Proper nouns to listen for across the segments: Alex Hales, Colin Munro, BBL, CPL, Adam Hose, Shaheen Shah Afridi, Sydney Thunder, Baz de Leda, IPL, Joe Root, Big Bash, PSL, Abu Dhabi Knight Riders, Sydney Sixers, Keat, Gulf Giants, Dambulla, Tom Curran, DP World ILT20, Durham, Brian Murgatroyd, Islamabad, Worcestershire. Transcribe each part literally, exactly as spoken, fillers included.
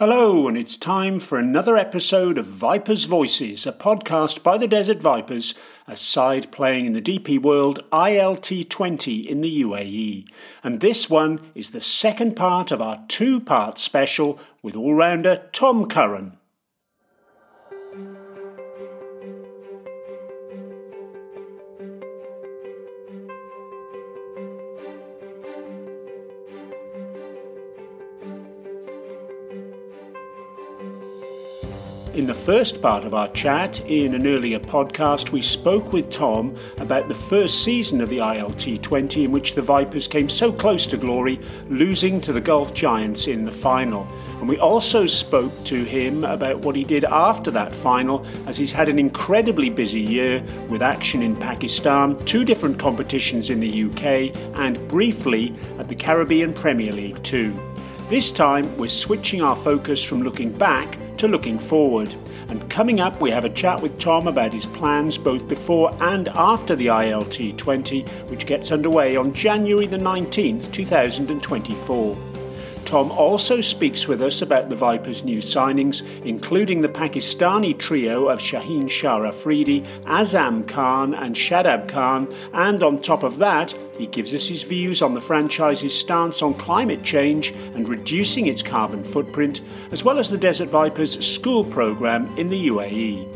Hello, and it's time for another episode of Vipers Voices, a podcast by the Desert Vipers, a side playing in the D P World I L T twenty in the U A E. And this one is the second part of our two-part special with all-rounder Tom Curran. In the first part of our chat, in an earlier podcast, we spoke with Tom about the first season of the I L T twenty in which the Vipers came so close to glory, losing to the Gulf Giants in the final. And we also spoke to him about what he did after that final, as he's had an incredibly busy year with action in Pakistan, two different competitions in the U K, and briefly at the Caribbean Premier League too. This time, we're switching our focus from looking back to looking forward. And coming up, we have a chat with Tom about his plans both before and after the I L T twenty, which gets underway on January the nineteenth, twenty twenty-four. Tom also speaks with us about the Vipers' new signings, including the Pakistani trio of Shaheen Shah Afridi, Azam Khan and Shadab Khan, and on top of that, he gives us his views on the franchise's stance on climate change and reducing its carbon footprint, as well as the Desert Vipers' school programme in the U A E.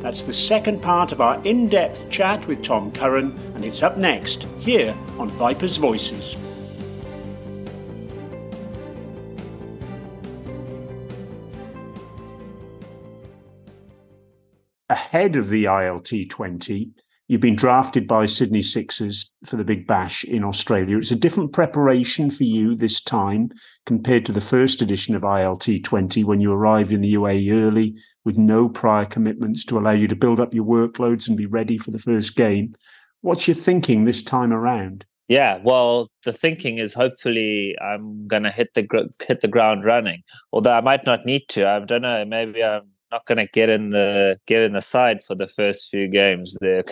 That's the second part of our in-depth chat with Tom Curran, and it's up next, here on Vipers Voices. Ahead of the I L T twenty, you've been drafted by Sydney Sixers for the Big Bash in Australia. It's a different preparation for you this time compared to the first edition of I L T twenty when you arrived in the U A E early with no prior commitments to allow you to build up your workloads and be ready for the first game. What's your thinking this time around? Yeah, well, the thinking is hopefully I'm going to hit the gr- hit the ground running, although I might not need to. I don't know, maybe I'm not going to get in the get in the side for the first few games there.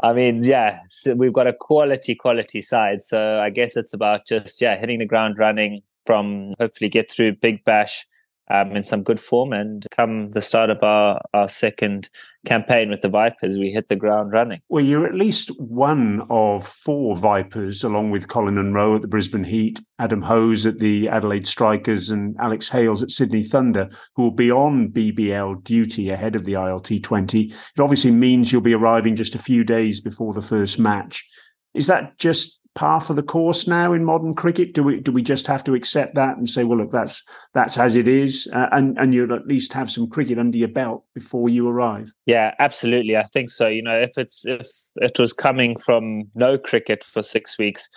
I mean, yeah, so we've got a quality, quality side. So I guess it's about just, yeah, hitting the ground running from hopefully get through Big Bash um, in some good form, and come the start of our, our second campaign with the Vipers, we hit the ground running. Well, you're at least one of four Vipers, along with Colin Munro at the Brisbane Heat, Adam Hose at the Adelaide Strikers and Alex Hales at Sydney Thunder, who will be on B B L duty ahead of the I L T twenty. It obviously means you'll be arriving just a few days before the first match. Is that just par for the course now in modern cricket? Do we do we just have to accept that and say, well, look, that's that's as it is, uh, and and you'll at least have some cricket under your belt before you arrive? Yeah, absolutely. I think so. You know, if it's if it was coming from no cricket for six weeks,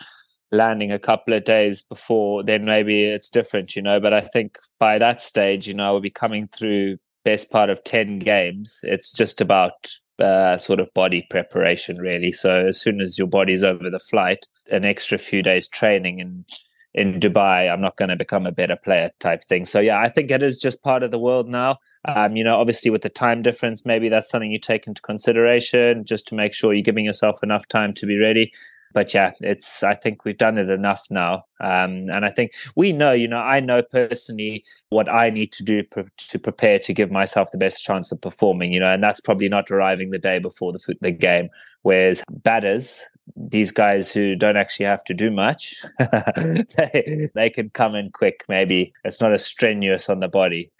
landing a couple of days before, then maybe it's different. You know, but I think by that stage, you know, I will be coming through best part of ten games. It's just about Uh, sort of body preparation, really. So as soon as your body's over the flight, an extra few days training in in Dubai, I'm not going to become a better player type thing. So yeah, I think it is just part of the world now. Um, you know, obviously with the time difference, maybe that's something you take into consideration just to make sure you're giving yourself enough time to be ready. But yeah, it's. I think we've done it enough now. Um, and I think we know, you know, I know personally what I need to do pre- to prepare to give myself the best chance of performing, you know, and that's probably not arriving the day before the, the game. Whereas batters, these guys who don't actually have to do much, they, they can come in quick. Maybe it's not as strenuous on the body,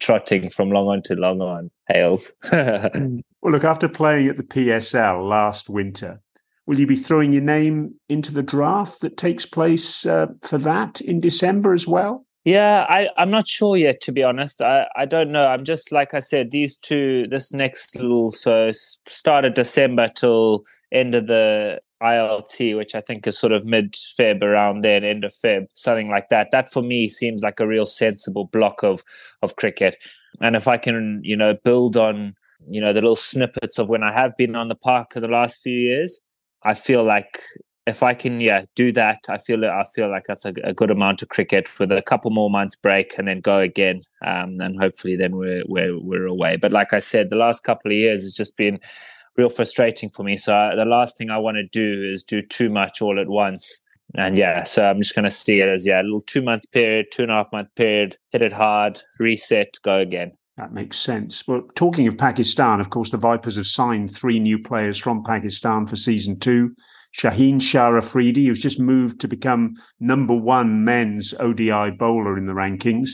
trotting from long on to long on, Hales. Well, look, after playing at the P S L last winter, will you be throwing your name into the draft that takes place uh, for that in December as well? Yeah, I, I'm not sure yet, to be honest. I, I don't know. I'm just, like I said, these two, this next little, so start of December till end of the I L T, which I think is sort of mid-Feb, around then, end of Feb, something like that. That for me seems like a real sensible block of of cricket. And if I can, you know, build on, you know, the little snippets of when I have been on the park for the last few years, I feel like if I can, yeah, do that, I feel I feel like that's a, a good amount of cricket with a couple more months break and then go again, um, and hopefully then we're we're we're away. But like I said, the last couple of years has just been real frustrating for me. So I, the last thing I want to do is do too much all at once And yeah, so I'm just going to see it as, yeah, a little two-month period, two-and-a-half-month period, hit it hard, reset, go again. That makes sense. Well, talking of Pakistan, of course, the Vipers have signed three new players from Pakistan for season two. Shaheen Shah Afridi, who's just moved to become number one men's O D I bowler in the rankings.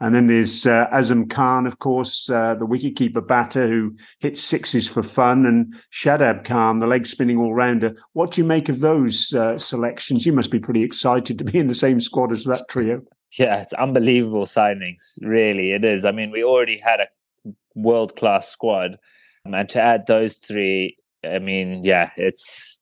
And then there's uh, Azam Khan, of course, uh, the wicketkeeper batter who hits sixes for fun, and Shadab Khan, the leg spinning all-rounder. What do you make of those uh, selections? You must be pretty excited to be in the same squad as that trio. Yeah, it's unbelievable signings, really. It is. I mean, we already had a world-class squad, and to add those three, I mean, yeah, it's...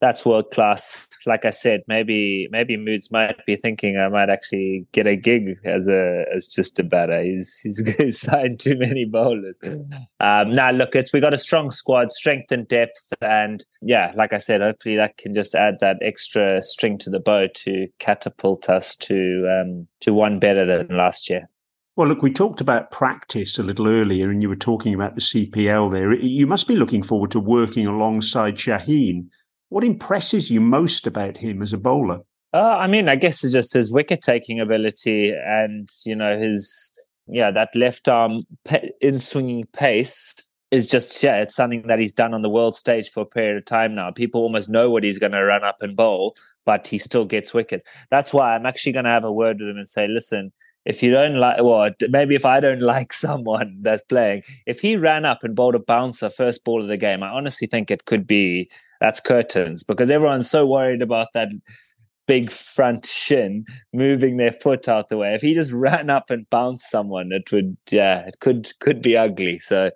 That's world class. Like I said, maybe maybe Moods might be thinking I might actually get a gig as a as just a batter. He's he's, he's signed too many bowlers. Um, now nah, look, it's we got a strong squad, strength and depth, and yeah, like I said, hopefully that can just add that extra string to the bow to catapult us to um, to one better than last year. Well, look, we talked about practice a little earlier, and you were talking about the C P L there. You must be looking forward to working alongside Shaheen. What impresses you most about him as a bowler? Uh, I mean, I guess it's just his wicket-taking ability and, you know, his, yeah, that left-arm pe- in-swinging pace is just, yeah, it's something that he's done on the world stage for a period of time now. People almost know what he's going to run up and bowl, but he still gets wickets. That's why I'm actually going to have a word with him and say, listen, if you don't like, well, maybe if I don't like someone that's playing, if he ran up and bowled a bouncer first ball of the game, I honestly think it could be, that's curtains, because everyone's so worried about that big front shin moving their foot out the way. If he just ran up and bounced someone, it would, yeah, it could could be ugly. So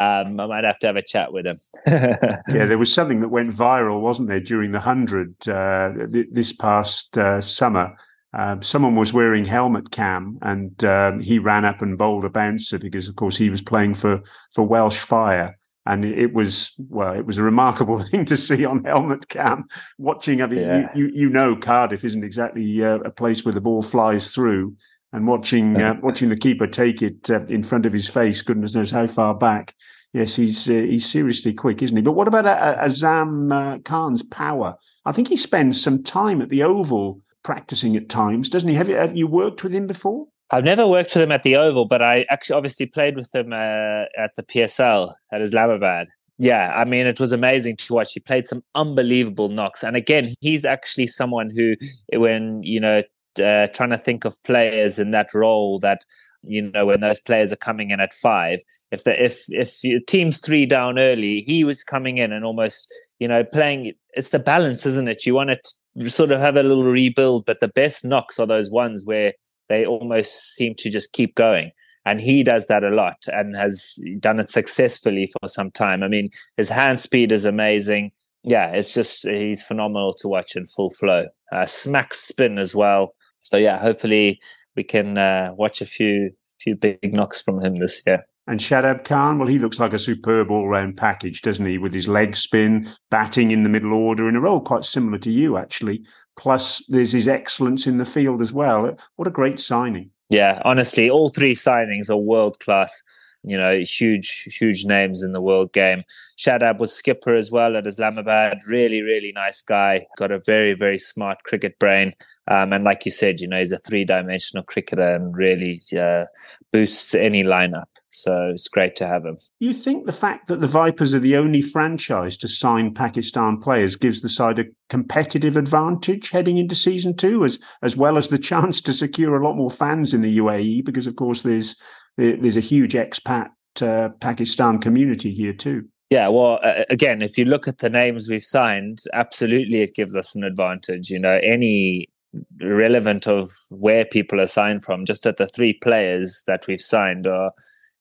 um, I might have to have a chat with him. Yeah, there was something that went viral, wasn't there, during the one hundred uh, th- this past uh, summer. Uh, someone was wearing helmet cam and um, he ran up and bowled a bouncer because, of course, he was playing for, for Welsh Fire. And it was, well, it was a remarkable thing to see on helmet cam. Watching, I mean, yeah. you, you you know, Cardiff isn't exactly uh, a place where the ball flies through, and watching uh, watching the keeper take it uh, in front of his face, goodness knows how far back. Yes, he's uh, he's seriously quick, isn't he? But what about uh, Azam uh, Khan's power? I think he spends some time at the Oval practicing at times, doesn't he? Have you have you worked with him before? I've never worked with him at the Oval, but I actually obviously played with him uh, at the P S L at Islamabad. Yeah, I mean, it was amazing to watch. He played some unbelievable knocks. And again, he's actually someone who, when, you know, uh, trying to think of players in that role that, you know, when those players are coming in at five, if the, if if your team's three down early, he was coming in and almost, you know, playing. It's the balance, isn't it? You want to sort of have a little rebuild, but the best knocks are those ones where they almost seem to just keep going. And he does that a lot and has done it successfully for some time. I mean, his hand speed is amazing. Yeah, it's just, he's phenomenal to watch in full flow. Uh, smack spin as well. So yeah, hopefully we can uh, watch a few, few big knocks from him this year. And Shadab Khan, well, he looks like a superb all-round package, doesn't he? With his leg spin, batting in the middle order in a role quite similar to you, actually. Plus, there's his excellence in the field as well. What a great signing. Yeah, honestly, all three signings are world-class. You know, huge, huge names in the world game. Shadab was skipper as well at Islamabad. Really, really nice guy. Got a very, very smart cricket brain. Um, and like you said, you know, he's a three-dimensional cricketer and really uh, boosts any lineup. So it's great to have him. You think the fact that the Vipers are the only franchise to sign Pakistan players gives the side a competitive advantage heading into season two, as as well as the chance to secure a lot more fans in the U A E? Because, of course, there's There's a huge expat uh, Pakistan community here too. Yeah, well, uh, again, if you look at the names we've signed, absolutely it gives us an advantage. You know, any relevant of where people are signed from, just at the three players that we've signed are,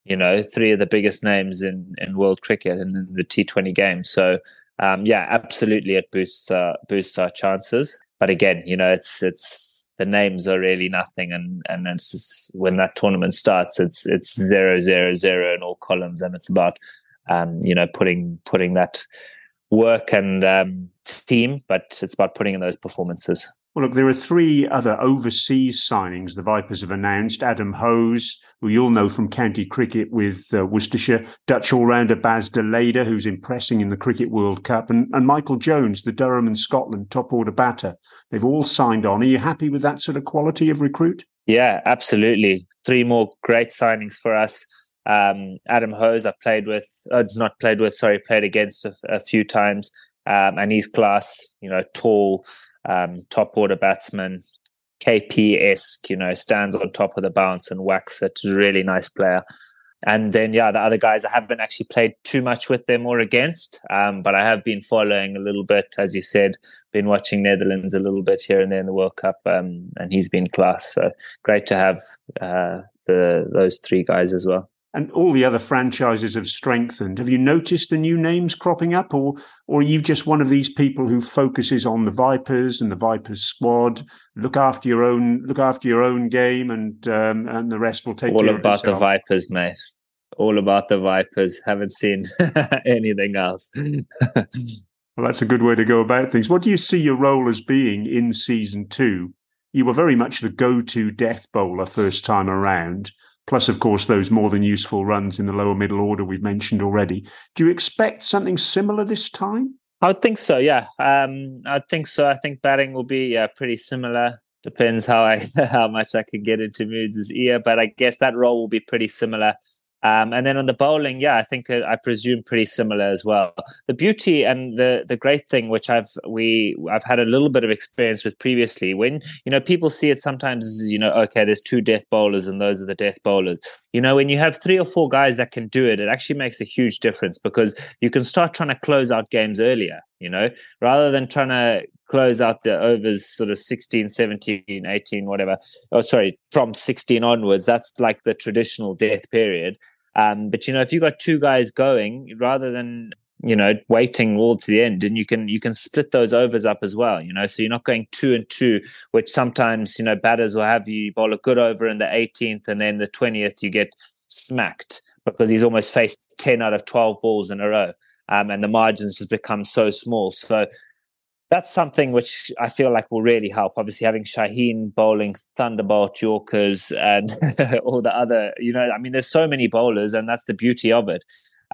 you know, three of the biggest names in, in world cricket and in the T twenty game. So, um, yeah, absolutely it boosts uh, boosts our chances. But again, you know, it's it's the names are really nothing, and and it's just, when that tournament starts, it's it's zero zero zero in all columns, and it's about um, you know putting putting that work and um, team, but it's about putting in those performances. Well, look, there are three other overseas signings the Vipers have announced. Adam Hose, who you'll know from county cricket with uh, Worcestershire, Dutch all-rounder Baz de Leda, who's impressing in the Cricket World Cup, and, and Michael Jones, the Durham and Scotland top-order batter. They've all signed on. Are you happy with that sort of quality of recruit? Yeah, absolutely. Three more great signings for us. Um, Adam Hose, I played with, uh, not played with, sorry, played against a, a few times, um, and he's class, you know, tall, Um, top order batsman, K P-esque, you know, stands on top of the bounce and whacks it. He's a really nice player. And then, yeah, the other guys, I haven't actually played too much with them or against, um, but I have been following a little bit, as you said, been watching Netherlands a little bit here and there in the World Cup, um, and he's been class. So great to have uh, the, those three guys as well. And all the other franchises have strengthened. Have you noticed the new names cropping up, or, or are you just one of these people who focuses on the Vipers and the Vipers squad? Look after your own, look after your own game, and um, and the rest will take care of itself. All about the Vipers, mate. All about the Vipers. Haven't seen anything else. Well, that's a good way to go about things. What do you see your role as being in season two? You were very much the go-to death bowler first time around. Plus, of course, those more than useful runs in the lower middle order we've mentioned already. Do you expect something similar this time? I would think so, yeah. Um, I think so. I think batting will be yeah, pretty similar. Depends how I how much I can get into moods this year, but I guess that role will be pretty similar. Um, and then on the bowling, yeah, I think uh, I presume pretty similar as well. The beauty and the the great thing, which I've we I've had a little bit of experience with previously, when you know people see it sometimes, you know, okay, there's two death bowlers and those are the death bowlers. You know, when you have three or four guys that can do it, it actually makes a huge difference because you can start trying to close out games earlier. You know, rather than trying to close out the overs sort of sixteen, seventeen, eighteen, whatever. Oh, sorry, from sixteen onwards, that's like the traditional death period. Um, but, you know, if you've got two guys going, rather than, you know, waiting all to the end, and you can you can split those overs up as well, you know, so you're not going two and two, which sometimes, you know, batters will have you bowl a good over in the eighteenth and then the twentieth you get smacked because he's almost faced ten out of twelve balls in a row. Um, and the margins just become so small. So that's something which I feel like will really help. Obviously, having Shaheen bowling Thunderbolt, Yorkers, and all the other, you know, I mean, there's so many bowlers, and that's the beauty of it,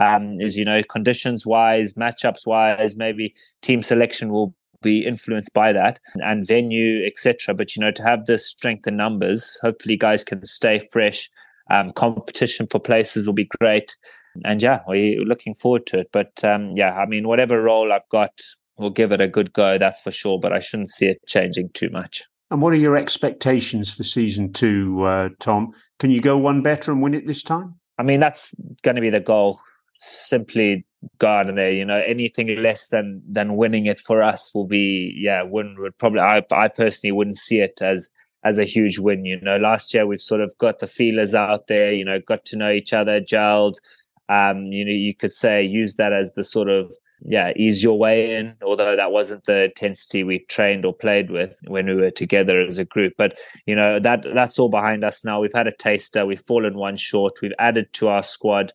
um, is, you know, conditions-wise, matchups-wise, maybe team selection will be influenced by that, and venue, et cetera. But, you know, to have the strength in numbers, hopefully guys can stay fresh. Um, competition for places will be great. And yeah, we're looking forward to it. But um, yeah, I mean, whatever role I've got, we'll give it a good go, that's for sure. But I shouldn't see it changing too much. And what are your expectations for season two, uh, Tom? Can you go one better and win it this time? I mean, that's going to be the goal. Simply go out in there, you know, anything less than than winning it for us will be, yeah, wouldn't would probably, I, I personally wouldn't see it as as a huge win. You know, last year we've sort of got the feelers out there, you know, got to know each other, gelled. Um, you know, you could say use that as the sort of, yeah, ease your way in, although that wasn't the intensity we trained or played with when we were together as a group. But, you know, that that's all behind us now. We've had a taster. We've fallen one short. We've added to our squad.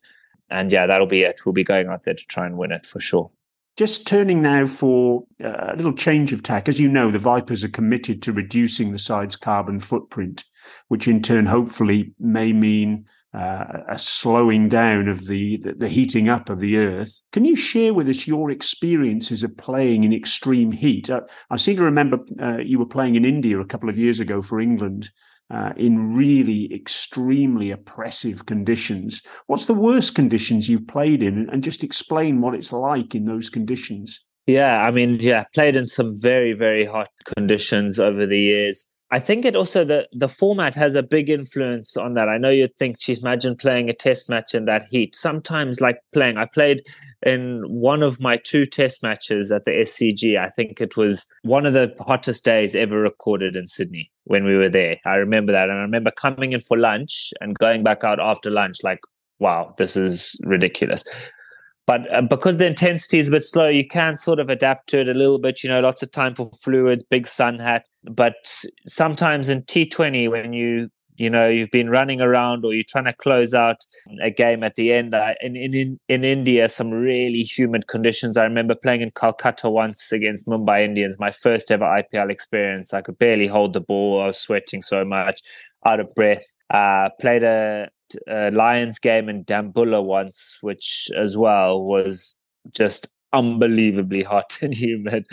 And, yeah, that'll be it. We'll be going out there to try and win it for sure. Just turning now for a little change of tack. As you know, the Vipers are committed to reducing the side's carbon footprint, which in turn hopefully may mean Uh, a slowing down of the, the the heating up of the earth. Can you share with us your experiences of playing in extreme heat? I, I seem to remember uh, you were playing in India a couple of years ago for England uh, in really extremely oppressive conditions. What's the worst conditions you've played in? And just explain what it's like in those conditions. Yeah, I mean, yeah, played in some very, very hot conditions over the years. I think it also, the, the format has a big influence on that. I know you'd think, geez, imagine playing a test match in that heat. Sometimes like playing, I played in one of my two test matches at the S C G. I think it was one of the hottest days ever recorded in Sydney when we were there. I remember that. And I remember coming in for lunch and going back out after lunch, like, wow, this is ridiculous. But because the intensity is a bit slow, you can sort of adapt to it a little bit, you know, lots of time for fluids, big sun hat. But sometimes in T twenty, when you you know, you've been running around or you're trying to close out a game at the end. Uh, in, in in India, some really humid conditions. I remember playing in Calcutta once against Mumbai Indians, my first ever I P L experience. I could barely hold the ball. I was sweating so much, out of breath. Uh, played a, a Lions game in Dambulla once, which as well was just unbelievably hot and humid.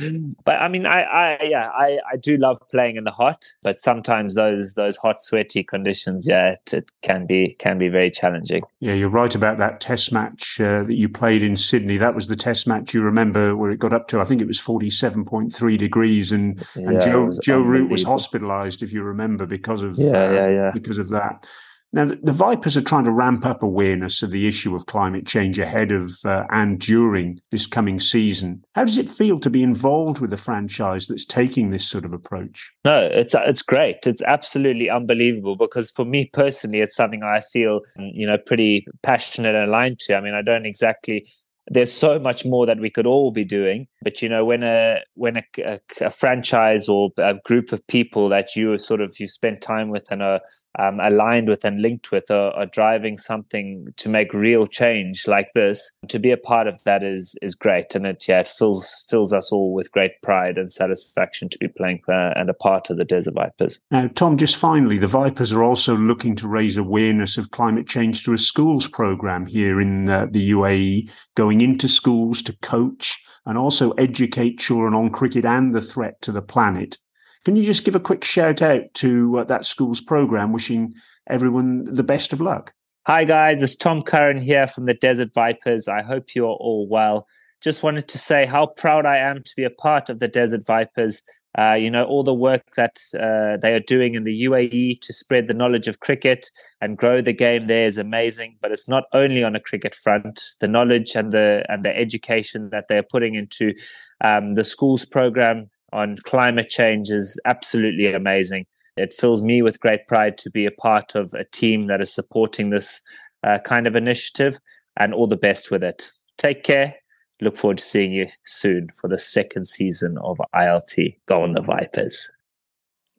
But I mean, I, I yeah, I, I do love playing in the hot, but sometimes those those hot, sweaty conditions, yeah, it, it can be can be very challenging. Yeah, you're right about that test match uh, that you played in Sydney. That was the test match you remember where it got up to, I think it was forty-seven point three degrees, and, and yeah, Joe Joe Root was hospitalised, if you remember, because of yeah, uh, yeah, yeah. because of that. Now, the Vipers are trying to ramp up awareness of the issue of climate change ahead of uh, and during this coming season. How does it feel to be involved with a franchise that's taking this sort of approach? No, it's it's great. It's absolutely unbelievable, because for me personally, it's something I feel, you know, pretty passionate and aligned to. I mean, I don't exactly... There's so much more that we could all be doing, but you know, when a when a, a, a franchise or a group of people that you sort of you spend time with and are um, aligned with and linked with are, are driving something to make real change like this, to be a part of that is is great, and it yeah it fills fills us all with great pride and satisfaction to be playing uh, and a part of the Desert Vipers. Now, Tom, just finally, the Vipers are also looking to raise awareness of climate change through a schools program here in uh, the U A E, going into schools to coach and also educate children on cricket and the threat to the planet. Can you just give a quick shout out to uh, that school's program, wishing everyone the best of luck? Hi guys, it's Tom Curran here from the Desert Vipers. I hope you're all well. Just wanted to say how proud I am to be a part of the Desert Vipers. Uh, you know, all the work that uh, they are doing in the U A E to spread the knowledge of cricket and grow the game there is amazing. But it's not only on a cricket front. The knowledge and the and the education that they're putting into um, the schools program on climate change is absolutely amazing. It fills me with great pride to be a part of a team that is supporting this uh, kind of initiative, and all the best with it. Take care. Look forward to seeing you soon for the second season of I L T. Go on the Vipers.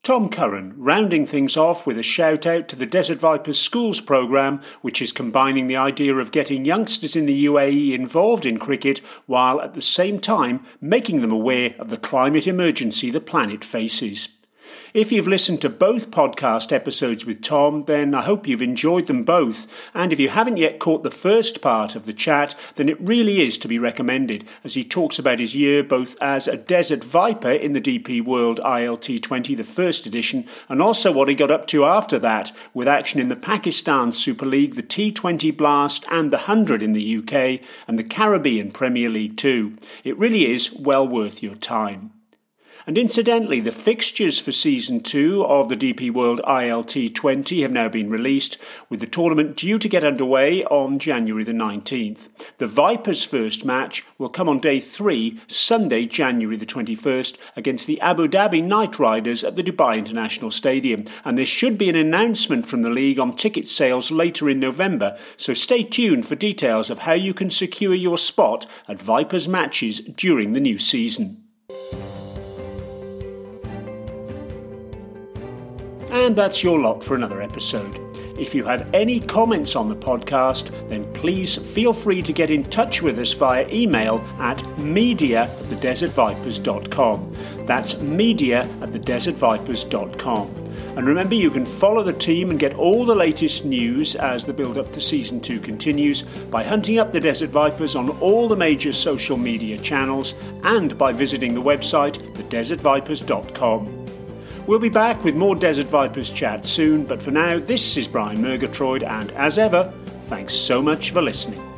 Tom Curran, rounding things off with a shout out to the Desert Vipers Schools programme, which is combining the idea of getting youngsters in the U A E involved in cricket while at the same time making them aware of the climate emergency the planet faces. If you've listened to both podcast episodes with Tom, then I hope you've enjoyed them both. And if you haven't yet caught the first part of the chat, then it really is to be recommended, as he talks about his year both as a Desert Viper in the D P World I L T twenty, the first edition, and also what he got up to after that, with action in the Pakistan Super League, the T twenty Blast and the one hundred in the U K, and the Caribbean Premier League too. It really is well worth your time. And incidentally, the fixtures for Season two of the D P World I L T twenty have now been released, with the tournament due to get underway on January the nineteenth. The Vipers' first match will come on Day three, Sunday, January the twenty-first, against the Abu Dhabi Knight Riders at the Dubai International Stadium. And there should be an announcement from the league on ticket sales later in November, so stay tuned for details of how you can secure your spot at Vipers matches during the new season. And that's your lot for another episode. If you have any comments on the podcast, then please feel free to get in touch with us via email at media at the desert vipers dot com. That's media at the desert vipers dot com. And remember, you can follow the team and get all the latest news as the build-up to Season two continues by hunting up the Desert Vipers on all the major social media channels and by visiting the website the desert vipers dot com. We'll be back with more Desert Vipers chat soon, but for now, this is Brian Murgatroyd, and as ever, thanks so much for listening.